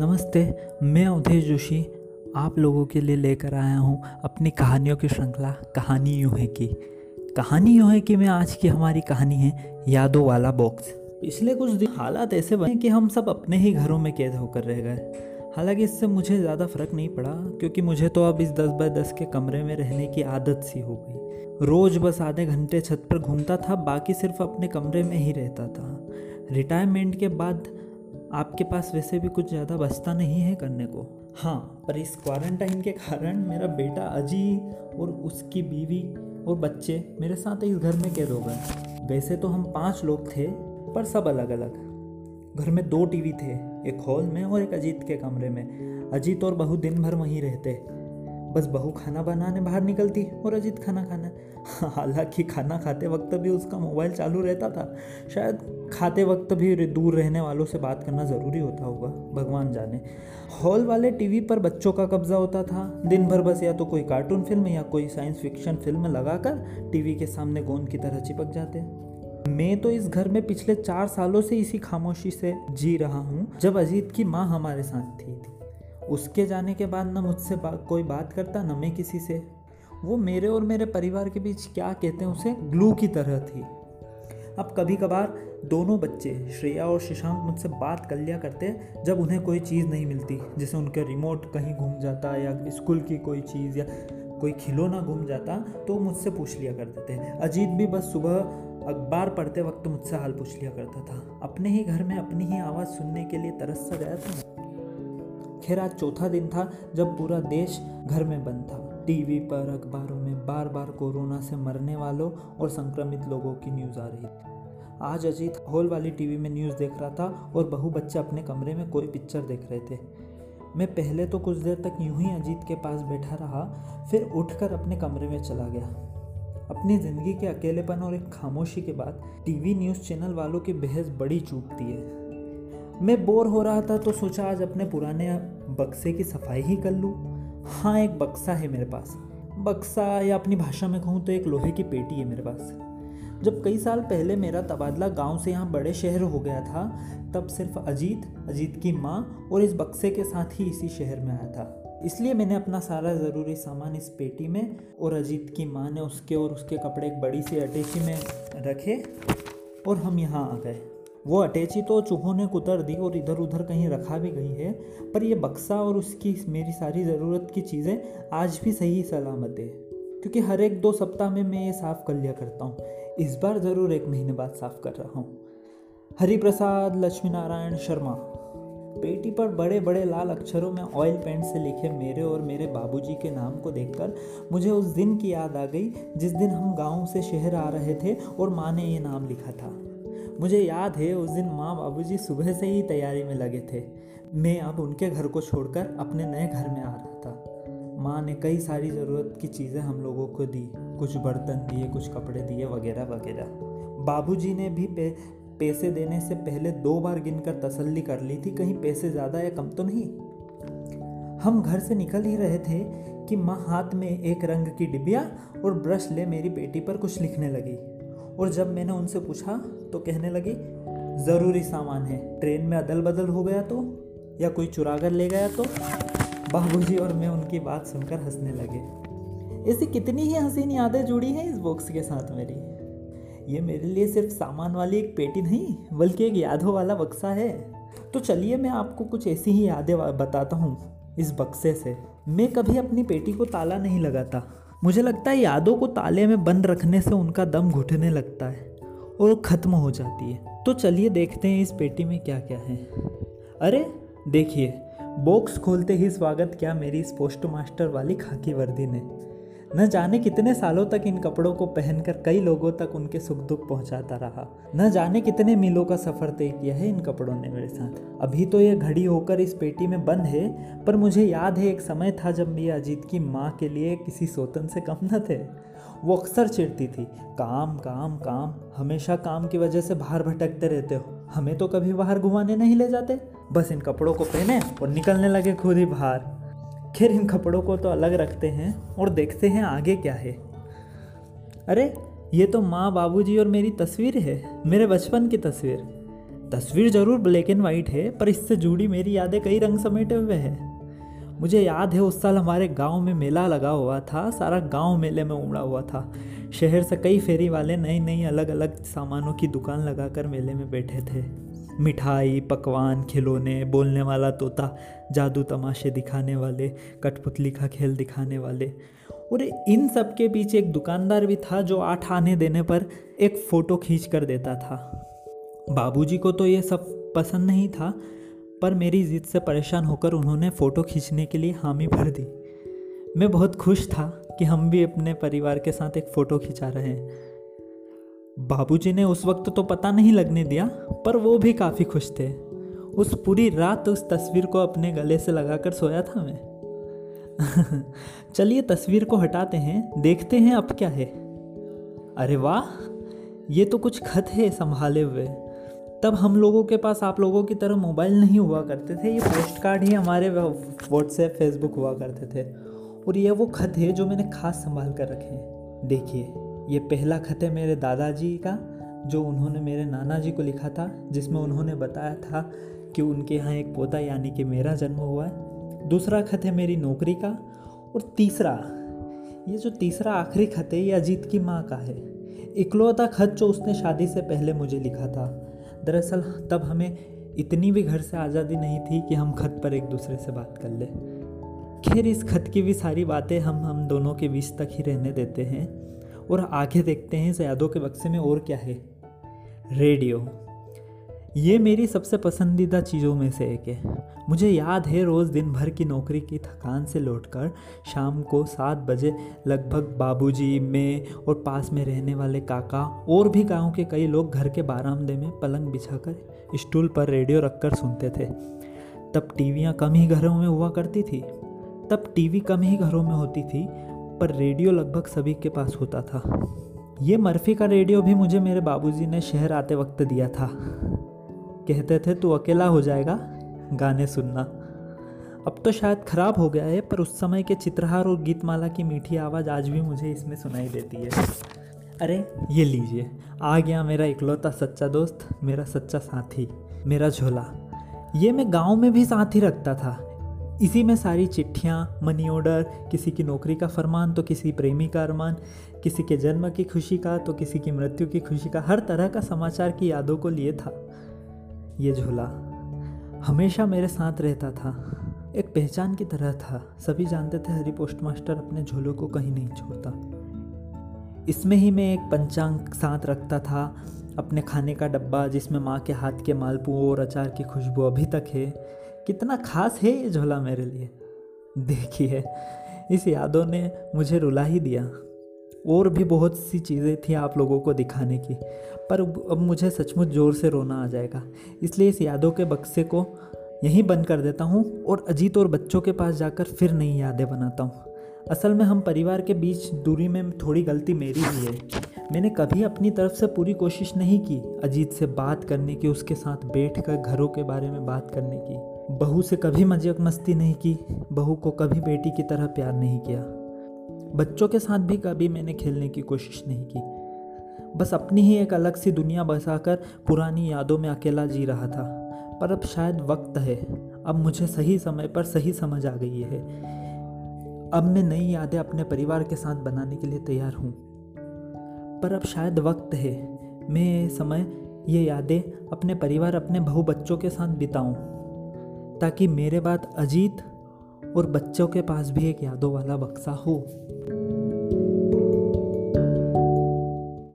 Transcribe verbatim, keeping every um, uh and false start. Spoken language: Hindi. नमस्ते, मैं उदय जोशी आप लोगों के लिए लेकर आया हूँ अपनी कहानियों की श्रृंखला कहानी यूँ है कि कहानी यूँ है कि मैं आज की हमारी कहानी है यादों वाला बॉक्स। पिछले कुछ दिन हालात ऐसे बने कि हम सब अपने ही घरों में कैद होकर रह गए। हालांकि इससे मुझे ज़्यादा फ़र्क नहीं पड़ा, क्योंकि मुझे तो अब इस दस बाय दस के कमरे में रहने की आदत सी हो गई। रोज़ बस आधे घंटे छत पर घूमता था, बाकी सिर्फ अपने कमरे में ही रहता था। रिटायरमेंट के बाद आपके पास वैसे भी कुछ ज़्यादा बचता नहीं है करने को। हाँ, पर इस क्वारंटाइन के कारण मेरा बेटा अजी और उसकी बीवी और बच्चे मेरे साथ इस घर में कैद हो गए। वैसे तो हम पांच लोग थे, पर सब अलग अलग। घर में दो टीवी थे, एक हॉल में और एक अजीत के कमरे में। अजीत और बहू दिन भर वहीं रहते, बस बहू खाना बनाने बाहर निकलती और अजीत खाना खाना। हालांकि खाना खाते वक्त भी उसका मोबाइल चालू रहता था। शायद खाते वक्त भी दूर रहने वालों से बात करना ज़रूरी होता होगा, भगवान जाने। हॉल वाले टीवी पर बच्चों का कब्जा होता था। दिन भर बस या तो कोई कार्टून फिल्म या कोई साइंस फिक्शन फिल्म लगाकर टीवी के सामने गोंद की तरह चिपक जाते। मैं तो इस घर में पिछले चार सालों से इसी खामोशी से जी रहा हूँ, जब अजीत की माँ हमारे साथ थी। उसके जाने के बाद न मुझसे बा, कोई बात करता, न मैं किसी से। वो मेरे और मेरे परिवार के बीच क्या कहते हैं उसे, ग्लू की तरह थी। अब कभी कभार दोनों बच्चे श्रेया और शशांक मुझसे बात कर लिया करते, जब उन्हें कोई चीज़ नहीं मिलती। जैसे उनके रिमोट कहीं घूम जाता या स्कूल की कोई चीज़ या कोई खिलौना घूम जाता, तो मुझसे पूछ लिया करते थे। अजीत भी बस सुबह अखबार पढ़ते वक्त मुझसे हाल पूछ लिया करता था। अपने ही घर में अपनी ही आवाज़ सुनने के लिए तरस सा गया था। खैर, आज चौथा दिन था जब पूरा देश घर में बंद था। टीवी पर अखबारों में बार बार कोरोना से मरने वालों और संक्रमित लोगों की न्यूज़ आ रही थी। आज अजीत हॉल वाली टीवी में न्यूज़ देख रहा था और बहू बच्चे अपने कमरे में कोई पिक्चर देख रहे थे। मैं पहले तो कुछ देर तक यूँ ही अजीत के पास बैठा रहा, फिर उठकर अपने कमरे में चला गया। अपनी ज़िंदगी के अकेलेपन और एक खामोशी के बाद टीवी न्यूज़ चैनल वालों की बहस बड़ी चूकती है। मैं बोर हो रहा था तो सोचा आज अपने पुराने बक्से की सफाई ही कर लूँ। हाँ, एक बक्सा है मेरे पास। बक्सा या अपनी भाषा में कहूँ तो एक लोहे की पेटी है मेरे पास। जब कई साल पहले मेरा तबादला गांव से यहाँ बड़े शहर हो गया था, तब सिर्फ अजीत, अजीत की माँ और इस बक्से के साथ ही इसी शहर में आया था। इसलिए मैंने अपना सारा ज़रूरी सामान इस पेटी में और अजीत की माँ ने उसके और उसके कपड़े एक बड़ी सी अटैची में रखे और हम यहाँ आ गए। वो अटैची तो चूहों ने कुतर दी और इधर उधर कहीं रखा भी गई है, पर यह बक्सा और उसकी मेरी सारी ज़रूरत की चीज़ें आज भी सही सलामत है, क्योंकि हर एक दो सप्ताह में मैं ये साफ़ कर लिया करता हूँ। इस बार ज़रूर एक महीने बाद साफ़ कर रहा हूँ। हरी प्रसाद लक्ष्मी नारायण शर्मा। पेटी पर बड़े बड़े लाल अक्षरों में ऑयल पेंट से लिखे मेरे और मेरे बाबूजी के नाम को देखकर मुझे उस दिन की याद आ गई, जिस दिन हम गांव से शहर आ रहे थे और माँ ने ये नाम लिखा था। मुझे याद है उस दिन माँ बाबूजी सुबह से ही तैयारी में लगे थे। मैं अब उनके घर को छोड़कर अपने नए घर में आ रहा था। माँ ने कई सारी ज़रूरत की चीज़ें हम लोगों को दी। कुछ बर्तन दिए, कुछ कपड़े दिए, वगैरह वगैरह। बाबूजी ने भी पे पैसे देने से पहले दो बार गिनकर तसल्ली कर ली थी, कहीं पैसे ज़्यादा या कम तो नहीं। हम घर से निकल ही रहे थे कि माँ हाथ में एक रंग की डिबिया और ब्रश ले मेरी पेटी पर कुछ लिखने लगी। और जब मैंने उनसे पूछा तो कहने लगी, ज़रूरी सामान है, ट्रेन में अदल बदल हो गया तो, या कोई चुरा कर ले गया तो। बाबूजी और मैं उनकी बात सुनकर हंसने लगे। ऐसी कितनी ही हसीन यादें जुड़ी हैं इस बॉक्स के साथ मेरी। ये मेरे लिए सिर्फ सामान वाली एक पेटी नहीं, बल्कि एक यादों वाला बक्सा है। तो चलिए मैं आपको कुछ ऐसी ही यादें बताता हूँ इस बक्से से। मैं कभी अपनी पेटी को ताला नहीं लगाता। मुझे लगता है यादों को ताले में बंद रखने से उनका दम घुटने लगता है और ख़त्म हो जाती है। तो चलिए देखते हैं इस पेटी में क्या क्या है। अरे देखिए, बॉक्स खोलते ही स्वागत किया मेरी इस पोस्ट मास्टर वाली खाकी वर्दी ने। न जाने कितने सालों तक इन कपड़ों को पहनकर कई लोगों तक उनके सुख दुख पहुंचाता रहा। न जाने कितने मीलों का सफ़र तय किया है इन कपड़ों ने मेरे साथ। अभी तो ये घड़ी होकर इस पेटी में बंद है, पर मुझे याद है एक समय था जब मैं अजीत की माँ के लिए किसी सोतन से कम न थे। वो अक्सर चिढ़ती थी, काम काम काम, हमेशा काम की वजह से बाहर भटकते रहते हो, हमें तो कभी बाहर घुमाने नहीं ले जाते। बस इन कपड़ों को पहने और निकलने लगे खुद ही बाहर। खैर, इन कपड़ों को तो अलग रखते हैं और देखते हैं आगे क्या है। अरे, ये तो माँ, बाबूजी और मेरी तस्वीर है, मेरे बचपन की तस्वीर। तस्वीर जरूर ब्लैक एंड वाइट है, पर इससे जुड़ी मेरी यादें कई रंग समेटे हुए हैं। मुझे याद है उस साल हमारे गांव में मेला लगा हुआ था, सारा गांव मेले में उमड़ा हुआ था। शहर से कई फेरी वाले नई नई अलग अलग सामानों की दुकान लगाकर मेले में बैठे थे। मिठाई, पकवान, खिलौने, बोलने वाला तोता, जादू तमाशे दिखाने वाले, कठपुतली का खेल दिखाने वाले। और इन सब के पीछे एक दुकानदार भी था जो आठ आने देने पर एक फ़ोटो खींच कर देता था। बाबूजी को तो ये सब पसंद नहीं था, पर मेरी जिद से परेशान होकर उन्होंने फ़ोटो खींचने के लिए हामी भर दी। मैं बहुत खुश था कि हम भी अपने परिवार के साथ एक फ़ोटो खिंचा रहे हैं। बाबूजी ने उस वक्त तो पता नहीं लगने दिया, पर वो भी काफ़ी खुश थे। उस पूरी रात उस तस्वीर को अपने गले से लगाकर सोया था मैं। चलिए तस्वीर को हटाते हैं, देखते हैं अब क्या है। अरे वाह, ये तो कुछ खत है संभाले हुए। तब हम लोगों के पास आप लोगों की तरह मोबाइल नहीं हुआ करते थे, ये पोस्ट कार्ड ही हमारे व्हाट्सएप फेसबुक हुआ करते थे। और ये वो खत है जो मैंने खास संभाल कर रखे हैं। देखिए, ये पहला खत है मेरे दादाजी का, जो उन्होंने मेरे नाना जी को लिखा था, जिसमें उन्होंने बताया था कि उनके यहाँ एक पोता यानी कि मेरा जन्म हुआ है। दूसरा खत है मेरी नौकरी का। और तीसरा, ये जो तीसरा आखिरी खत है, ये अजीत की माँ का है। इकलौता खत जो उसने शादी से पहले मुझे लिखा था। दरअसल तब हमें इतनी भी घर से आज़ादी नहीं थी कि हम खत पर एक दूसरे से बात कर ले। खैर, इस खत की भी सारी बातें हम हम दोनों के बीच तक ही रहने देते हैं और आगे देखते हैं इस यादों के बक्से में और क्या है। रेडियो, ये मेरी सबसे पसंदीदा चीज़ों में से एक है। मुझे याद है रोज़ दिन भर की नौकरी की थकान से लौटकर शाम को सात बजे लगभग बाबूजी, मैं और पास में रहने वाले काका और भी गांव के कई लोग घर के बारामदे में पलंग बिछाकर स्टूल पर रेडियो रखकर सुनते थे। तब टीवियाँ कम ही घरों में हुआ करती थी, तब टीवी कम ही घरों में होती थी, पर रेडियो लगभग सभी के पास होता था। ये मर्फी का रेडियो भी मुझे मेरे बाबूजी ने शहर आते वक्त दिया था। कहते थे तू अकेला हो जाएगा, गाने सुनना। अब तो शायद खराब हो गया है, पर उस समय के चित्रहार और गीतमाला की मीठी आवाज़ आज भी मुझे इसमें सुनाई देती है। अरे ये लीजिए, आ गया मेरा इकलौता सच्चा दोस्त, मेरा सच्चा साथी, मेरा झोला। ये मैं गांव में भी साथी रखता था। इसी में सारी चिट्ठियाँ, मनी ऑर्डर, किसी की नौकरी का फरमान तो किसी प्रेमी का अरमान, किसी के जन्म की खुशी का तो किसी की मृत्यु की खुशी का, हर तरह का समाचार की यादों को लिए था। ये झोला हमेशा मेरे साथ रहता था, एक पहचान की तरह था। सभी जानते थे हरी पोस्ट मास्टर अपने झोलों को कहीं नहीं छोड़ता। इसमें ही मैं एक पंचांग साथ रखता था, अपने खाने का डब्बा जिसमें माँ के हाथ के मालपुओं और अचार की खुशबू अभी तक है। कितना खास है ये झोला मेरे लिए। देखिए, इस यादों ने मुझे रुला ही दिया। और भी बहुत सी चीज़ें थी आप लोगों को दिखाने की, पर अब मुझे सचमुच ज़ोर से रोना आ जाएगा, इसलिए इस यादों के बक्से को यहीं बंद कर देता हूँ और अजीत और बच्चों के पास जाकर फिर नई यादें बनाता हूँ। असल में हम परिवार के बीच दूरी में थोड़ी गलती मेरी ही है। मैंने कभी अपनी तरफ से पूरी कोशिश नहीं की अजीत से बात करने की, उसके साथ बैठकर घरों के बारे में बात करने की। बहू से कभी मजाक मस्ती नहीं की, बहू को कभी बेटी की तरह प्यार नहीं किया। बच्चों के साथ भी कभी मैंने खेलने की कोशिश नहीं की। बस अपनी ही एक अलग सी दुनिया बसाकर पुरानी यादों में अकेला जी रहा था। पर अब शायद वक्त है, अब मुझे सही समय पर सही समझ आ गई है। अब मैं नई यादें अपने परिवार के साथ बनाने के लिए तैयार हूँ। पर अब शायद वक्त है मैं समय ये यादें अपने परिवार, अपने बहू बच्चों के साथ बिताऊँ, ताकि मेरे बाद अजीत और बच्चों के पास भी एक यादों वाला बक्सा हो।